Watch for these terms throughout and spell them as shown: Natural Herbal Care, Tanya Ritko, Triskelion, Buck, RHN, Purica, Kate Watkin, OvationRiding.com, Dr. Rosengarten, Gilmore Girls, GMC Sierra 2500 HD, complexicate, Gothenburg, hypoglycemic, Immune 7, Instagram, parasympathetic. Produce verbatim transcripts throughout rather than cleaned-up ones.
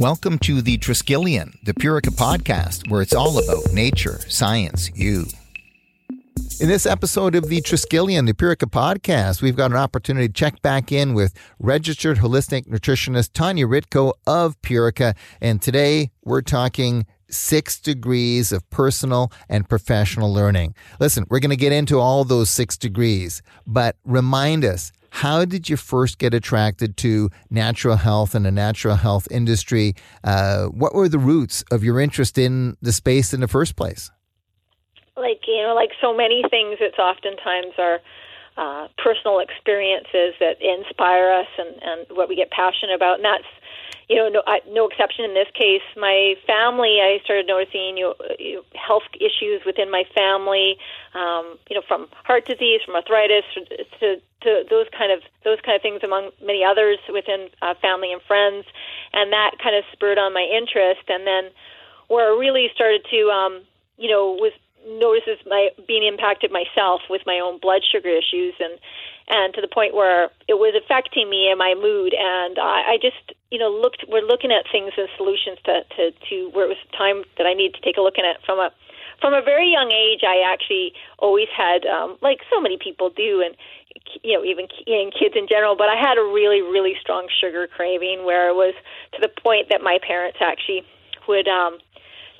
Welcome to the Triskelion, the Purica podcast, where it's all about nature, science, you. In this episode of the Triskelion, the Purica podcast, we've got an opportunity to check back in with registered holistic nutritionist Tanya Ritko of Purica. And today we're talking six degrees of personal and professional learning. Listen, we're going to get into all those six degrees, but remind us, how did you first get attracted to natural health and the natural health industry? Uh, what were the roots of your interest in the space in the first place? Like, you know, like so many things, it's oftentimes our uh, personal experiences that inspire us and, and what we get passionate about. And that's, you know, no, I, no exception in this case. My family, I started noticing you know, health issues within my family, um, you know, from heart disease, from arthritis, to, to those kind of those kind of things, among many others within uh, family and friends. And that kind of spurred on my interest. And then where I really started to, um, you know, was notices my being impacted myself with my own blood sugar issues, and and to the point where it was affecting me and my mood, and I, I just you know looked we're looking at things and solutions to, to to where it was time that I needed to take a look at it. From a from a very young age, I actually always had um, like so many people do, and you know even in kids in general, but I had a really really strong sugar craving where it was to the point that my parents actually would um,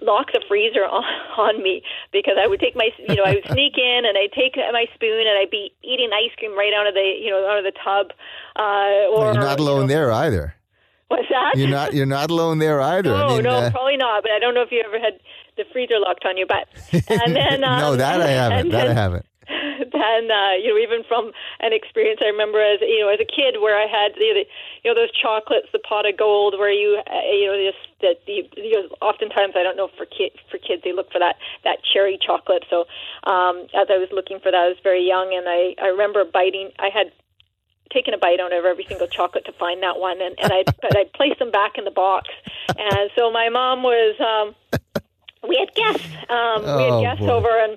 lock the freezer on, on me because I would take my, you know, I would sneak in and I'd take my spoon and I'd be eating ice cream right out of the, you know, out of the tub. Uh, or, well, you're not alone you know, there either. What's that? You're not, you're not alone there either. No, I mean, no, uh, probably not. But I don't know if you ever had the freezer locked on your butt. And then, um, no, that I haven't. That then, I haven't. Then, uh, you know, even from an experience I remember as, you know, as a kid where I had, you know, the, you know those chocolates, the pot of gold where you, uh, you know, this, that you, you know, oftentimes, I don't know, for, kid, for kids, they look for that, that cherry chocolate. So um, as I was looking for that, I was very young, and I, I remember biting, I had taken a bite out of every single chocolate to find that one, and, and I but I placed them back in the box. And so my mom was, um, we had guests, um, oh, we had guests boy. over, and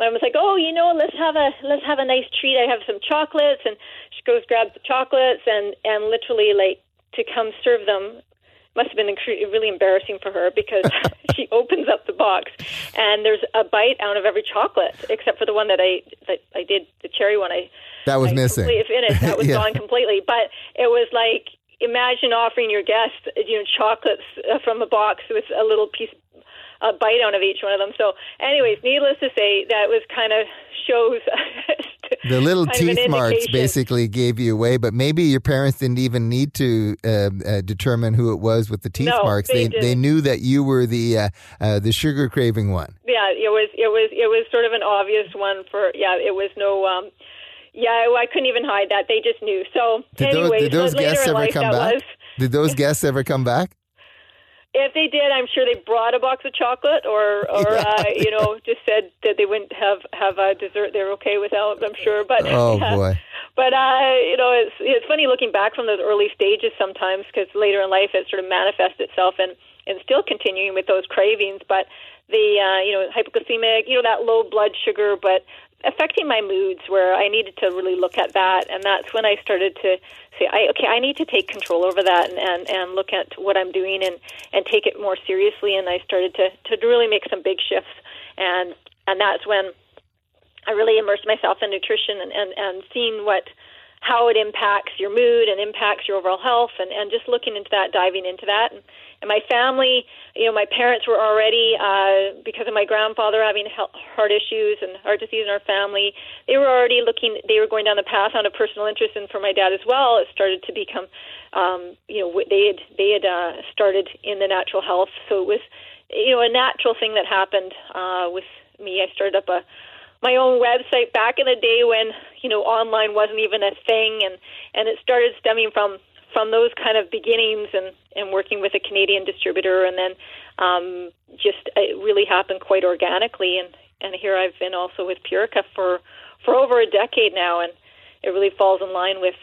my mom was like, "Oh, you know, let's have a let's have a nice treat. I have some chocolates," and she goes grabs the chocolates and, and literally like to come serve them. Must have been incre- really embarrassing for her because she opens up the box and there's a bite out of every chocolate except for the one that I that I did the cherry one. I that was I missing. Completely finished. That was yeah. gone completely. But it was like imagine offering your guests you know chocolates from a box with a little piece. A bite out of each one of them. So, anyways, needless to say, that was kind of shows the little teeth marks basically gave you away. But maybe your parents didn't even need to uh, uh, determine who it was with the teeth no, marks. They they, they knew that you were the uh, uh, the sugar craving one. Yeah, it was it was it was sort of an obvious one for yeah. It was no um, yeah. I couldn't even hide that. They just knew. So, did anyways, those, did those guests ever life, come back? Was, did those guests ever come back? If they did, I'm sure they brought a box of chocolate or, or yeah. uh, you know, just said that they wouldn't have, have a dessert they were okay without, I'm sure. But, oh, yeah. boy. But, uh, you know, it's it's funny looking back from those early stages sometimes because later in life it sort of manifests itself and, and still continuing with those cravings. But the, uh, you know, hypoglycemic, you know, that low blood sugar, but affecting my moods where I needed to really look at that. And that's when I started to say, I, okay, I need to take control over that and, and, and look at what I'm doing and, and take it more seriously. And I started to, to really make some big shifts. And and that's when I really immersed myself in nutrition and, and, and seeing what how it impacts your mood and impacts your overall health and, and just looking into that, diving into that. And, and my family, you know, my parents were already, uh, because of my grandfather having health, heart issues and heart disease in our family, they were already looking, they were going down the path on a personal interest. And for my dad as well, it started to become, um, you know, they had, they had uh, started in the natural health. So it was, you know, a natural thing that happened uh, with me. I started up a my own website back in the day when, you know, online wasn't even a thing. And, and it started stemming from, from those kind of beginnings and, and working with a Canadian distributor. And then um, just it really happened quite organically. And, and here I've been also with Purica for, for over a decade now. And it really falls in line with,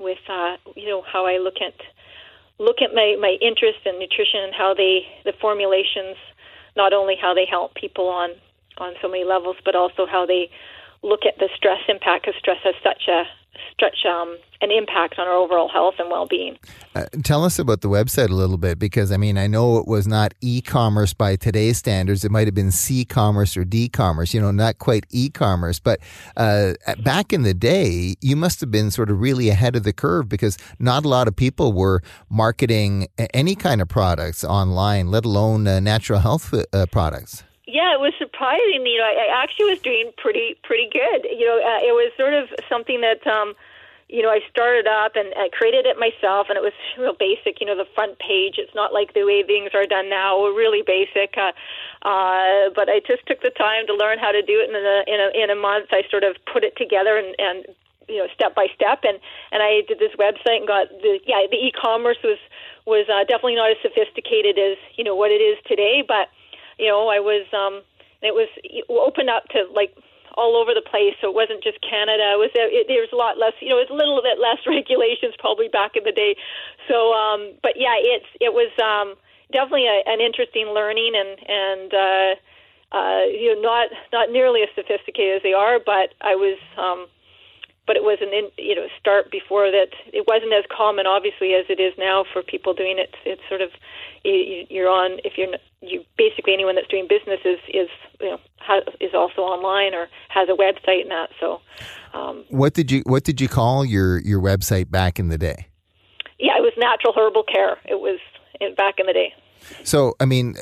with uh, you know, how I look at look at my, my interest in nutrition and how they, the formulations, not only how they help people on, on so many levels, but also how they look at the stress impact, because stress has such a such um, an impact on our overall health and well-being. Uh, tell us about the website a little bit, because, I mean, I know it was not e-commerce by today's standards. It might have been c-commerce or d-commerce, you know, not quite e-commerce. But uh, back in the day, you must have been sort of really ahead of the curve, because not a lot of people were marketing any kind of products online, let alone uh, natural health uh, products. Yeah, it was surprising. You know, I, I actually was doing pretty pretty good. You know, uh, it was sort of something that, um, you know, I started up and I created it myself, and it was real basic. You know, the front page, it's not like the way things are done now, we're really basic. Uh, uh, but I just took the time to learn how to do it, and in a, in a, in a month I sort of put it together and, and you know, step by step. And, and I did this website and got the, yeah, the e-commerce was, was uh, definitely not as sophisticated as, you know, what it is today, but you know, I was, um, it was open up to like all over the place. So it wasn't just Canada. It was, it, there was a lot less, you know, it's a little bit less regulations probably back in the day. So, um, but yeah, it's, it was, um, definitely a, an interesting learning, and, and, uh, uh, you know, not, not nearly as sophisticated as they are, but I was, um, but it was an, in, you know, start before that. It wasn't as common, obviously, as it is now for people doing it. It's sort of, you, you're on, if you're, you basically anyone that's doing business is, is you know, has, is also online or has a website and that. So, um, what did you, what did you call your, your website back in the day? Yeah, it was Natural Herbal Care. It was back in the day. So, I mean,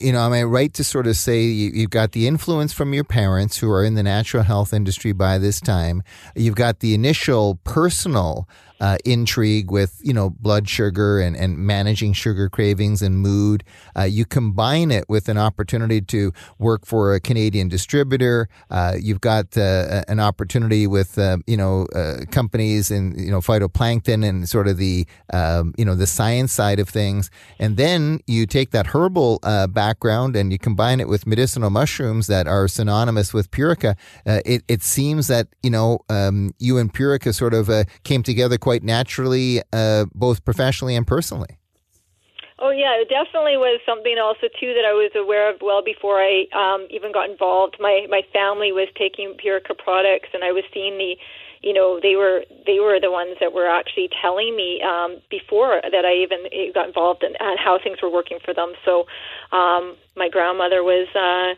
you know, am I right to sort of say you, you've got the influence from your parents who are in the natural health industry by this time. You've got the initial personal uh, intrigue with, you know, blood sugar and, and managing sugar cravings and mood. Uh, you combine it with an opportunity to work for a Canadian distributor. Uh, you've got uh, an opportunity with, uh, you know, uh, companies in, you know, phytoplankton and sort of the, um, you know, the science side of things. And then you You take that herbal uh, background and you combine it with medicinal mushrooms that are synonymous with Purica. Uh, it, it seems that, you know, um, you and Purica sort of uh, came together quite naturally, uh, both professionally and personally. Oh, yeah, it definitely was something also, too, that I was aware of well before I um, even got involved. My, my family was taking Purica products, and I was seeing the, you know, they were they were the ones that were actually telling me um, before that I even got involved in, in how things were working for them. So um, my grandmother was, uh,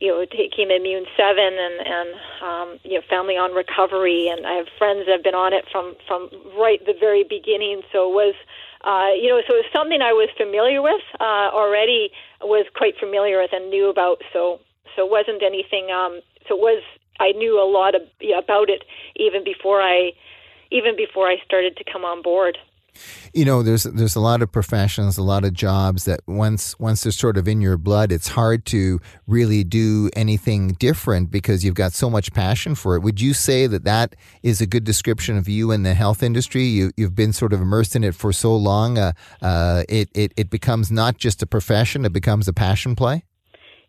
you know, taking Immune seven and, and um, you know, family on recovery. And I have friends that have been on it from, from right the very beginning. So it was, uh, you know, so it was something I was familiar with uh, already, was quite familiar with and knew about. So, so it wasn't anything, um, so it was, I knew a lot of, yeah, about it even before I, even before I started to come on board. You know, there's there's a lot of professions, a lot of jobs that once once they're sort of in your blood, it's hard to really do anything different because you've got so much passion for it. Would you say that that is a good description of you in the health industry? You, you've been sort of immersed in it for so long, uh, uh, it, it, it becomes not just a profession, it becomes a passion play?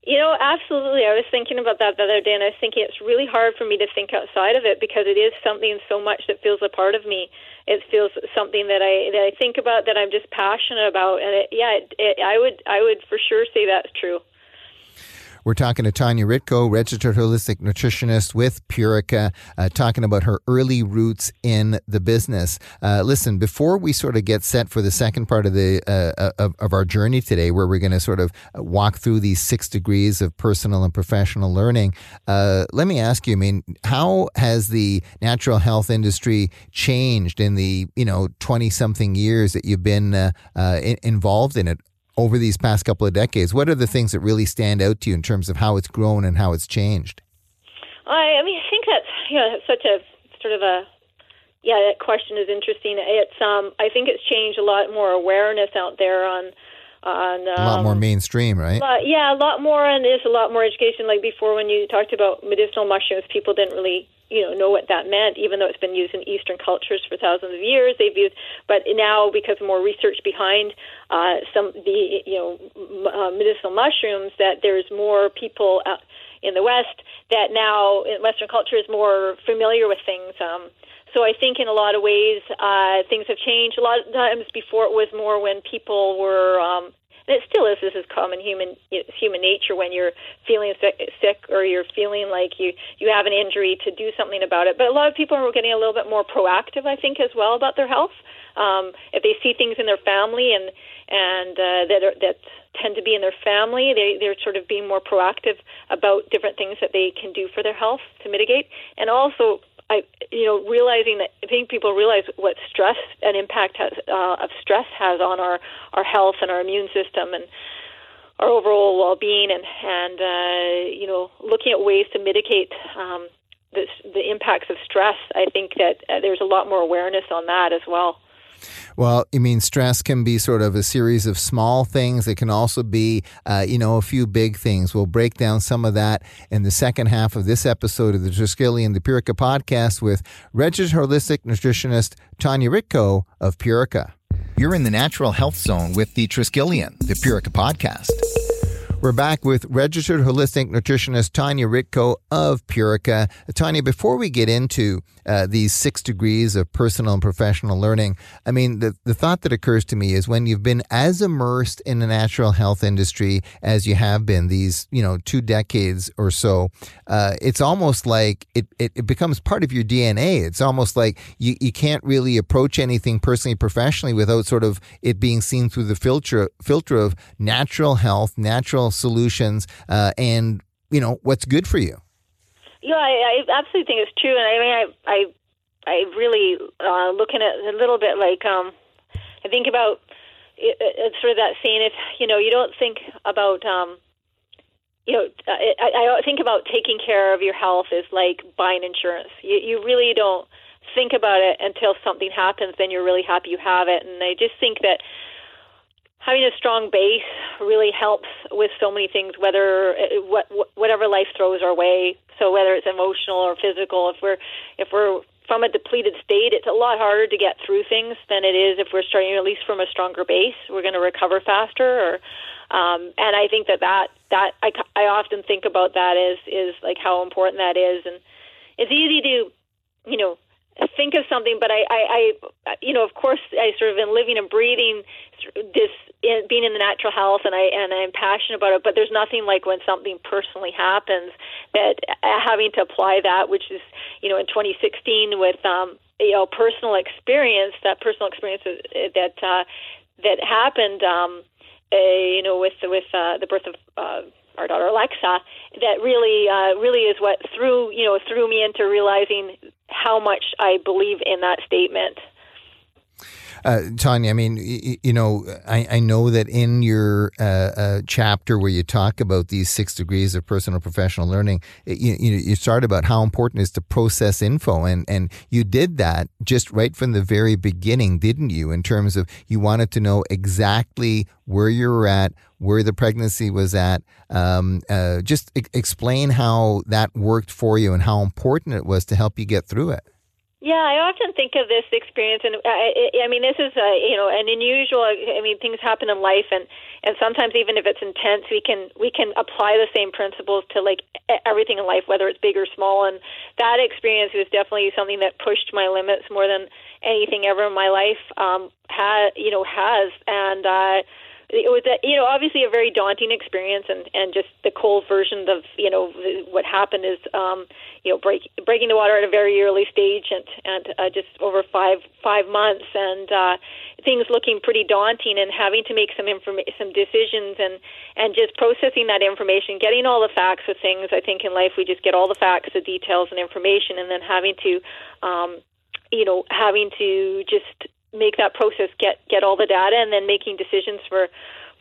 You know, absolutely. I was thinking about that the other day, and I was thinking it's really hard for me to think outside of it because it is something so much that feels a part of me. It feels something that I that I think about, that I'm just passionate about, and it, yeah, it, it, I would I would for sure say that's true. We're talking to Tanya Ritko, registered holistic nutritionist with Purica, uh, talking about her early roots in the business. Uh, listen, before we sort of get set for the second part of the uh, of, of our journey today, where we're going to sort of walk through these six degrees of personal and professional learning, uh, let me ask you, I mean, how has the natural health industry changed in the, you know, twenty-something years that you've been uh, uh, involved in it? Over these past couple of decades, what are the things that really stand out to you in terms of how it's grown and how it's changed? I, I mean, I think that's, you know, that's such a sort of a, yeah, that question is interesting. It's, um, I think it's changed a lot more awareness out there on, on um, a lot more mainstream, right? Lot, yeah, a lot more, and there's a lot more education. Like before, when you talked about medicinal mushrooms, people didn't really, you know, know what that meant, even though it's been used in Eastern cultures for thousands of years. They've used, but now because of more research behind uh, some the you know uh, medicinal mushrooms, that there's more people uh, in the West that now in Western culture is more familiar with things. Um, so I think in a lot of ways uh, things have changed. A lot of times before it was more when people were um, and it still is. This is common human it's human nature. When you're feeling sick or you're feeling like you, you have an injury, to do something about it. But a lot of people are getting a little bit more proactive, I think, as well about their health. Um, if they see things in their family and and uh, that are, that tend to be in their family, they, they're sort of being more proactive about different things that they can do for their health to mitigate. And also, I, you know, realizing that, I think people realize what stress and impact has, uh, of stress has on our, our health and our immune system and our overall well-being, and, and uh, you know, looking at ways to mitigate um, the, the impacts of stress. I think that uh, there's a lot more awareness on that as well. Well, I mean, stress can be sort of a series of small things. It can also be, uh, you know, a few big things. We'll break down some of that in the second half of this episode of the Triskelion, the Purica podcast with registered holistic nutritionist Tanya Ritko of Purica. You're in the Natural Health Zone with the Triskelion, the Purica podcast. We're back with registered holistic nutritionist Tanya Ritko of Purica. Tanya, before we get into uh, these six degrees of personal and professional learning, I mean, the, the thought that occurs to me is when you've been as immersed in the natural health industry as you have been these, you know, two decades or so, uh, it's almost like it, it, it becomes part of your D N A. It's almost like you, you can't really approach anything personally, professionally without sort of it being seen through the filter, filter of natural health, natural solutions, uh, and, you know, what's good for you. Yeah, I, I absolutely think it's true. And I mean, I, I, I really uh, looking at it a little bit like, um, I think about it, it's sort of that saying, if, you know, you don't think about, um, you know, I, I think about taking care of your health is like buying insurance. You, you really don't think about it until something happens, then you're really happy you have it. And I just think that having a strong base really helps with so many things, whether what whatever life throws our way. So whether it's emotional or physical, if we're if we're from a depleted state, it's a lot harder to get through things than it is if we're starting at least from a stronger base. We're going to recover faster. Or, um, and I think that that, that I, I often think about that is is like how important that is, and it's easy to, you know, think of something, but I, I, I, you know, of course, I sort of am living and breathing this, in, being in the natural health, and I and I'm passionate about it. But there's nothing like when something personally happens, that having to apply that, which is, you know, in twenty sixteen with um, you know, personal experience, that personal experience that uh, that happened, um, uh, you know, with with uh, the birth of Uh, our daughter Alexa, that really, uh, really is what threw, you know, threw me into realizing how much I believe in that statement. Uh, Tanya, I mean, you, you know, I, I know that in your uh, uh, chapter where you talk about these six degrees of personal and professional learning, it, you, you started about how important it is to process info. And, and you did that just right from the very beginning, didn't you, in terms of you wanted to know exactly where you were at, where the pregnancy was at. Um, uh, just e- explain how that worked for you and how important it was to help you get through it. Yeah, I often think of this experience, and I, I mean, this is a, you know, an unusual. I mean, things happen in life, and, and sometimes even if it's intense, we can we can apply the same principles to like everything in life, whether it's big or small. And that experience was definitely something that pushed my limits more than anything ever in my life um, had, you know, has. And uh, it was, a, you know, obviously a very daunting experience, and, and just the cold version of, you know, what happened is. Um, You know, break, breaking the water at a very early stage, and and uh, just over five five months, and uh, things looking pretty daunting, and having to make some inform- some decisions, and and just processing that information, getting all the facts with things. I think in life we just get all the facts, the details, and information, and then having to, um, you know, having to just make that process, get get all the data, and then making decisions for.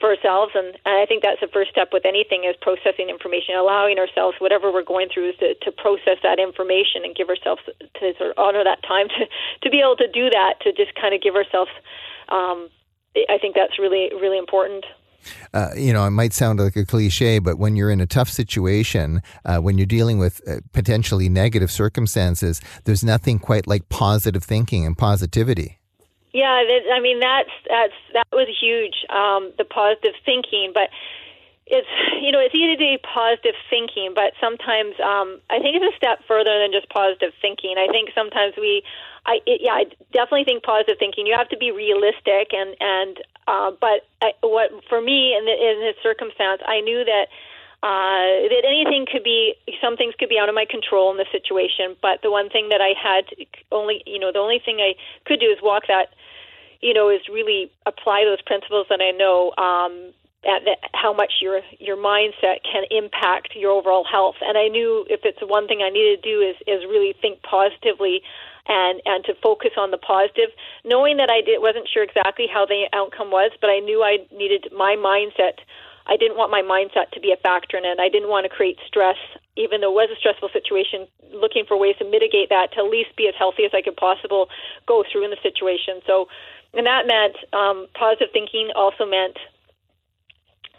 for ourselves. And, and I think that's the first step with anything is processing information, allowing ourselves, whatever we're going through, is to, to process that information and give ourselves, to sort of honor that time to, to be able to do that, to just kind of give ourselves, um, I think that's really, really important. Uh, you know, it might sound like a cliche, but when you're in a tough situation, uh, when you're dealing with uh, potentially negative circumstances, there's nothing quite like positive thinking and positivity. Yeah, I mean, that's that's that was huge, um, the positive thinking. But it's, you know, it's easy to do positive thinking, but sometimes um, I think it's a step further than just positive thinking. I think sometimes we, I it, yeah, I definitely think positive thinking. You have to be realistic and and Uh, but I, what for me in, the, in this circumstance, I knew that uh, that anything could be, some things could be out of my control in the situation. But the one thing that I had only, you know, the only thing I could do is walk that, you know, is really apply those principles that I know. Um, At the, how much your your mindset can impact your overall health, and I knew if it's one thing I needed to do is is really think positively, and and to focus on the positive, knowing that I did, wasn't sure exactly how the outcome was, but I knew I needed my mindset. I didn't want my mindset to be a factor in it. I didn't want to create stress, even though it was a stressful situation, looking for ways to mitigate that, to at least be as healthy as I could possibly go through in the situation. So, and that meant um, positive thinking also meant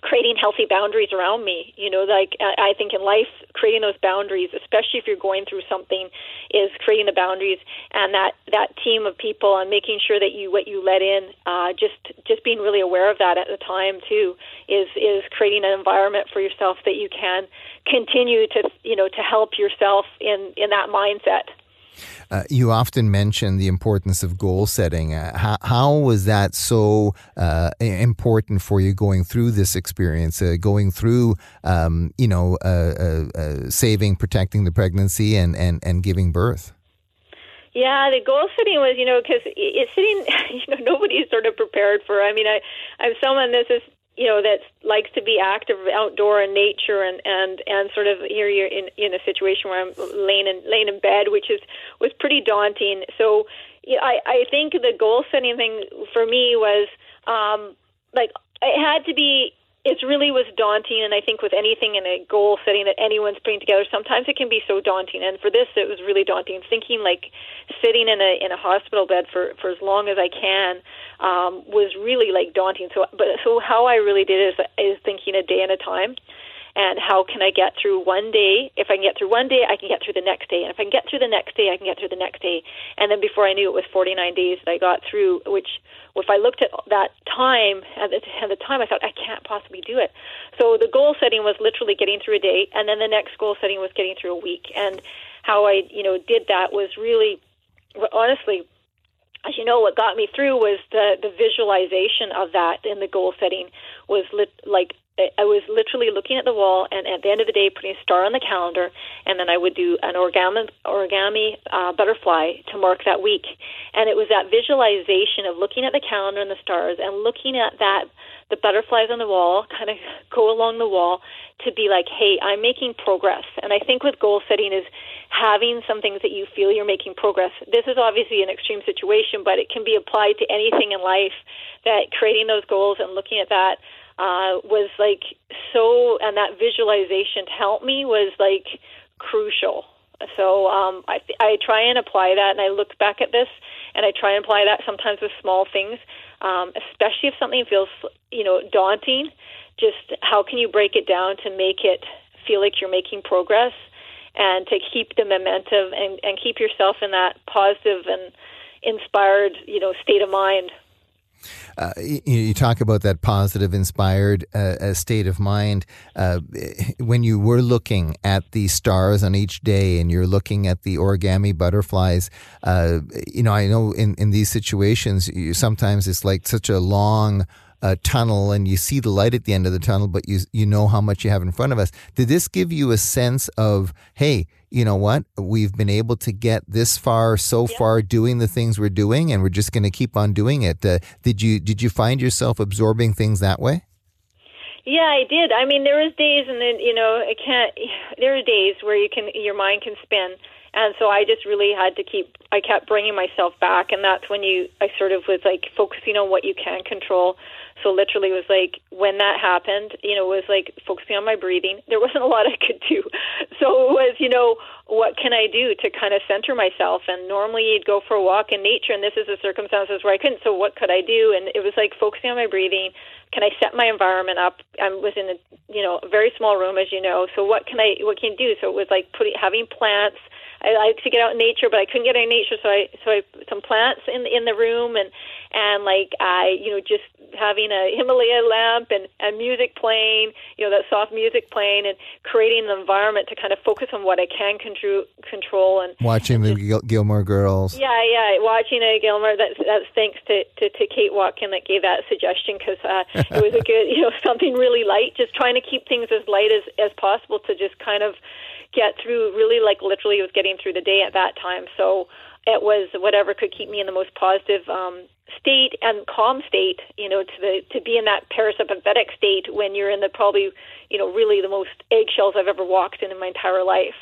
creating healthy boundaries around me. You know, like I think in life, creating those boundaries, especially if you're going through something, is creating the boundaries and that, that team of people and making sure that you, what you let in, uh, just, just being really aware of that at the time too, is, is creating an environment for yourself that you can continue to, you know, to help yourself in, in that mindset. Uh, you often mention the importance of goal setting. Uh, how, how was that so uh, important for you going through this experience, uh, going through, um, you know, uh, uh, uh, saving, protecting the pregnancy and, and, and giving birth? Yeah, the goal setting was, you know, because it's sitting, you know, nobody's sort of prepared for. I mean, I, I'm someone that is, you know, that likes to be active outdoor in nature and, and, and sort of here you're in, in a situation where I'm laying in, laying in bed, which is was pretty daunting. So yeah, I, I think the goal setting thing for me was um, like it had to be, it really was daunting. And I think with anything in a goal setting that anyone's putting together, sometimes it can be so daunting. And for this, it was really daunting. Thinking like sitting in a in a hospital bed for, for as long as I can um, was really like daunting. So, but so how I really did is is thinking a day at a time, and how can I get through one day? If I can get through one day, I can get through the next day. And if I can get through the next day, I can get through the next day. And then before I knew it, was forty-nine days that I got through, which if I looked at that time, at the, at the time I thought, I can't possibly do it. So the goal setting was literally getting through a day, and then the next goal setting was getting through a week. And how I, you know, did that was really, honestly, as you know, what got me through was the, the visualization of that in the goal setting was lit, like, I was literally looking at the wall, and at the end of the day, putting a star on the calendar, and then I would do an origami, origami uh, butterfly to mark that week. And it was that visualization of looking at the calendar and the stars, and looking at that, the butterflies on the wall, kind of go along the wall to be like, hey, I'm making progress. And I think with goal setting is having some things that you feel you're making progress. This is obviously an extreme situation, but it can be applied to anything in life, that creating those goals and looking at that Uh, was like so, and that visualization to help me was like crucial. So um, I, I try and apply that, and I look back at this, and I try and apply that sometimes with small things, um, especially if something feels, you know, daunting. Just how can you break it down to make it feel like you're making progress, and to keep the momentum and, and keep yourself in that positive and inspired, you know, state of mind. Uh, you, you talk about that positive, inspired uh, state of mind. Uh, when you were looking at the stars on each day, and you're looking at the origami butterflies, uh, you know, I know in, in these situations, you, sometimes it's like such a long uh, tunnel, and you see the light at the end of the tunnel, but you you know how much you have in front of us. Did this give you a sense of, hey, you know what, we've been able to get this far so yep. far doing the things we're doing, and we're just going to keep on doing it? Uh, did you did you find yourself absorbing things that way? Yeah, I did. I mean, there was days, and then, you know, it can't. There are days where you can, your mind can spin, and so I just really had to keep. I kept bringing myself back, and that's when you. I sort of was like focusing on what you can control. So literally, it was like when that happened, you know, it was like focusing on my breathing. There wasn't a lot I could do, so it was, you know, what can I do to kind of center myself? And normally, you'd go for a walk in nature, and this is the circumstances where I couldn't. So what could I do? And it was like focusing on my breathing. Can I set my environment up? I was in a, you know, very small room, as you know. So what can I what can I do? So it was like putting having plants. I like to get out in nature, but I couldn't get out in nature, so I so I put some plants in in the room, and and like I you know just having a Himalaya lamp and, and music playing, you know that soft music playing, and creating an environment to kind of focus on what I can control control and watching and just, the Gilmore Girls. Yeah, yeah, watching a Gilmore. That's that's thanks to, to, to Kate Watkin that gave that suggestion, because uh, it was a good you know something really light, just trying to keep things as light as as possible to just kind of get through, really, like literally was getting through the day at that time. So it was whatever could keep me in the most positive um, state and calm state, you know, to the, to be in that parasympathetic state when you're in the probably, you know, really the most eggshells I've ever walked in in my entire life.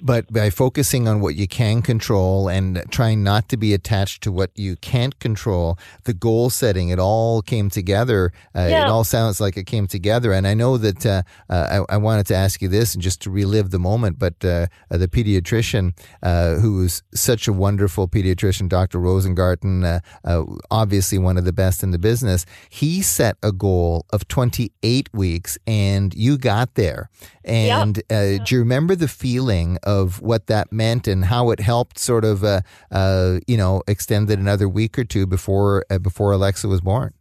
But by focusing on what you can control and trying not to be attached to what you can't control, the goal setting, it all came together. Uh, yeah. It all sounds like it came together. And I know that uh, uh, I, I wanted to ask you this and just to relive the moment, but uh, the pediatrician, uh, who is such a wonderful pediatrician, Doctor Rosengarten, uh, uh, obviously one of the best in the business, he set a goal of twenty-eight weeks and you got there. And yep. uh, do you remember the feeling of what that meant and how it helped sort of, uh, uh, you know, extend it another week or two before uh, before Alexa was born?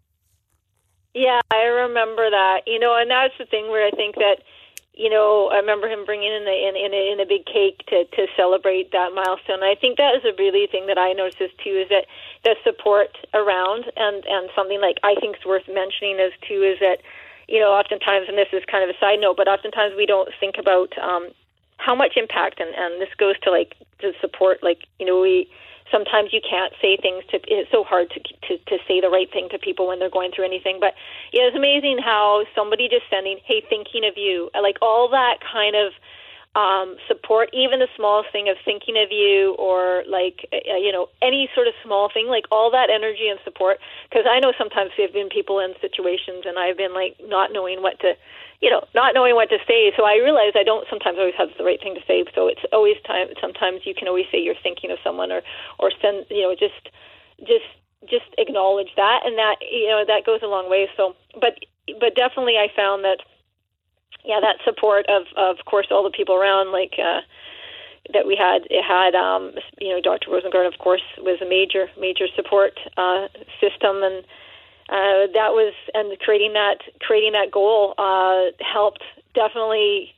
Yeah, I remember that. You know, and that's the thing where I think that, you know, I remember him bringing in a, in, in, a, in a big cake to, to celebrate that milestone. I think that is a really thing that I noticed too, is that the support around, and, and something like I think is worth mentioning is too is that, you know, oftentimes, and this is kind of a side note, but oftentimes we don't think about um, how much impact, and, and this goes to like to support, like, you know, we sometimes you can't say things to, it's so hard to, to to say the right thing to people when they're going through anything, but yeah, it's amazing how somebody just sending, hey, thinking of you, like all that kind of um, support, even the smallest thing of thinking of you, or like, uh, you know, any sort of small thing, like all that energy and support. Because I know sometimes there have been people in situations and I've been like not knowing what to, you know, not knowing what to say. So I realize I don't sometimes always have the right thing to say. So it's always time. Sometimes you can always say you're thinking of someone, or, or send, you know, just, just, just acknowledge that. And that, you know, that goes a long way. So, but, but definitely I found that, yeah, that support of, of course, all the people around, like uh, that we had, it had, um, you know, Doctor Rosengarten, of course, was a major, major support uh, system, and uh, that was, and creating that, creating that goal uh, helped definitely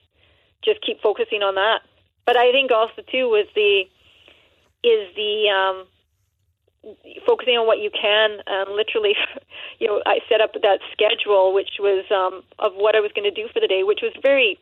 just keep focusing on that. But I think also too was the, is the um, focusing on what you can, and literally, you know, I set up that schedule, which was um, of what I was going to do for the day, which was very,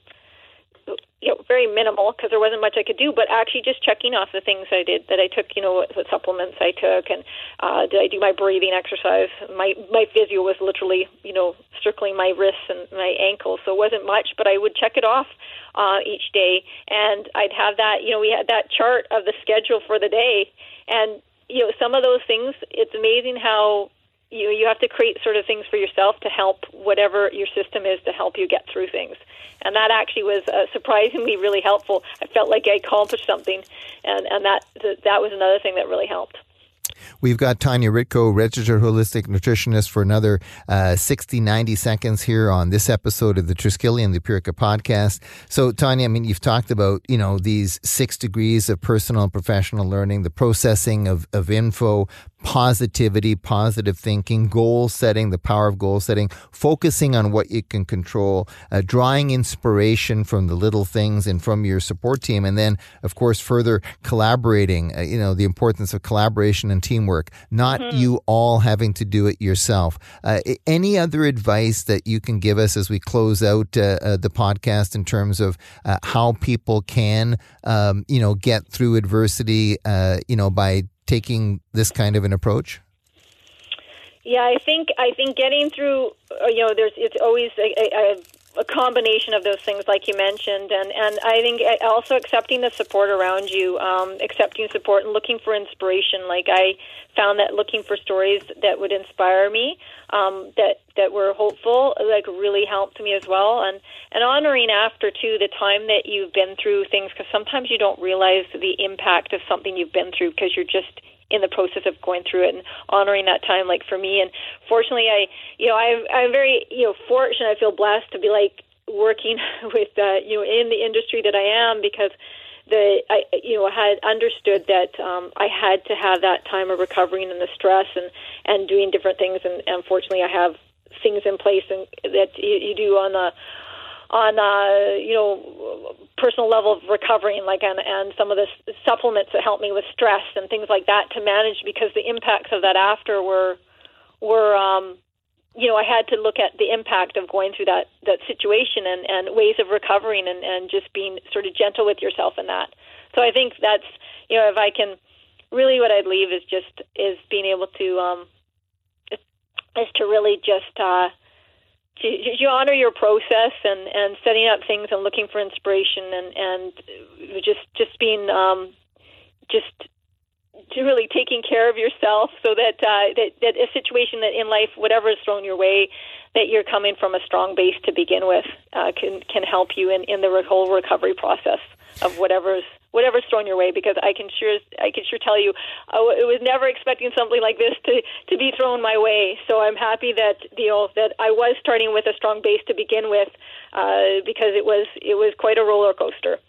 you know, very minimal, because there wasn't much I could do, but actually just checking off the things I did, that I took, you know, what, what supplements I took, and uh, did I do my breathing exercise? My my physio was literally, you know, circling my wrists and my ankles, so it wasn't much, but I would check it off uh, each day, and I'd have that, you know, we had that chart of the schedule for the day, and you know, some of those things, it's amazing how you you have to create sort of things for yourself to help whatever your system is to help you get through things. And that actually was uh, surprisingly really helpful. I felt like I accomplished something, and, and that that was another thing that really helped. We've got Tanya Ritko, registered holistic nutritionist, for another uh, sixty, ninety seconds here on this episode of the Triskelion, the Purica podcast. So, Tanya, I mean, you've talked about, you know, these six degrees of personal and professional learning, the processing of, of info, positivity, positive thinking, goal setting, the power of goal setting, focusing on what you can control, uh, drawing inspiration from the little things and from your support team. And then, of course, further collaborating, uh, you know, the importance of collaboration and teamwork, not mm-hmm. you all having to do it yourself. Uh, any other advice that you can give us as we close out uh, uh, the podcast in terms of uh, how people can, um, you know, get through adversity, uh, you know, by taking this kind of an approach? Yeah, I think I think getting through, you know, there's it's always a, a, a combination of those things, like you mentioned, and, and I think also accepting the support around you, um, accepting support and looking for inspiration. Like I found that looking for stories that would inspire me, um, that that were hopeful, like really helped me as well, and and honoring after too the time that you've been through things, because sometimes you don't realize the impact of something you've been through because you're just in the process of going through it, and honoring that time. Like for me, and fortunately, I you know I'm I'm very you know fortunate. I feel blessed to be like working with uh, you know in the industry that I am, because the I you know I had understood that um, I had to have that time of recovering and the stress and, and doing different things, and, and unfortunately I have things in place and that you, you do on a on a you know personal level of recovering, like and, and some of the supplements that help me with stress and things like that to manage, because the impacts of that after were were. Um, You know, I had to look at the impact of going through that, that situation and, and ways of recovering and, and just being sort of gentle with yourself in that. So I think that's, you know, if I can, really what I'd leave is just, is being able to, um, is to really just, uh, to, you honor your process and, and setting up things and looking for inspiration and, and just, just being, um, just, to really taking care of yourself so that, uh, that that a situation that in life, whatever is thrown your way, that you're coming from a strong base to begin with uh, can can help you in, in the whole recovery process of whatever's whatever's thrown your way. Because I can sure I can sure tell you, I was never expecting something like this to, to be thrown my way. So I'm happy that you know that I was starting with a strong base to begin with, uh, because it was it was quite a roller coaster.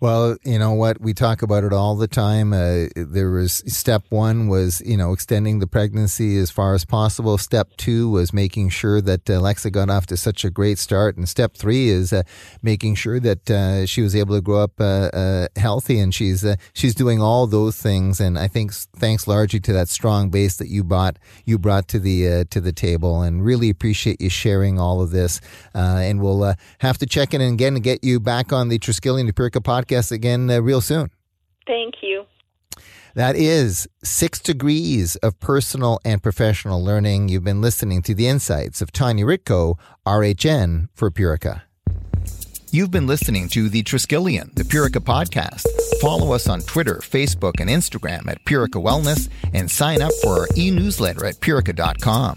Well, you know what, we talk about it all the time. Uh, there was step one was, you know, extending the pregnancy as far as possible. Step two was making sure that Alexa got off to such a great start. And step three is uh, making sure that uh, she was able to grow up uh, uh, healthy. And she's uh, she's doing all those things. And I think thanks largely to that strong base that you brought, you brought to the uh, to the table. And really appreciate you sharing all of this. Uh, and we'll uh, have to check in again and get you back on the Triskelion to Purica podcast guests again uh, real soon. Thank you. That is six degrees of personal and professional learning. You've been listening to the insights of Tanya Ritko, R H N for Purica. You've been listening to the Triskelion, the Purica podcast. Follow us on Twitter, Facebook, and Instagram at Purica Wellness, and sign up for our e-newsletter at purica dot com.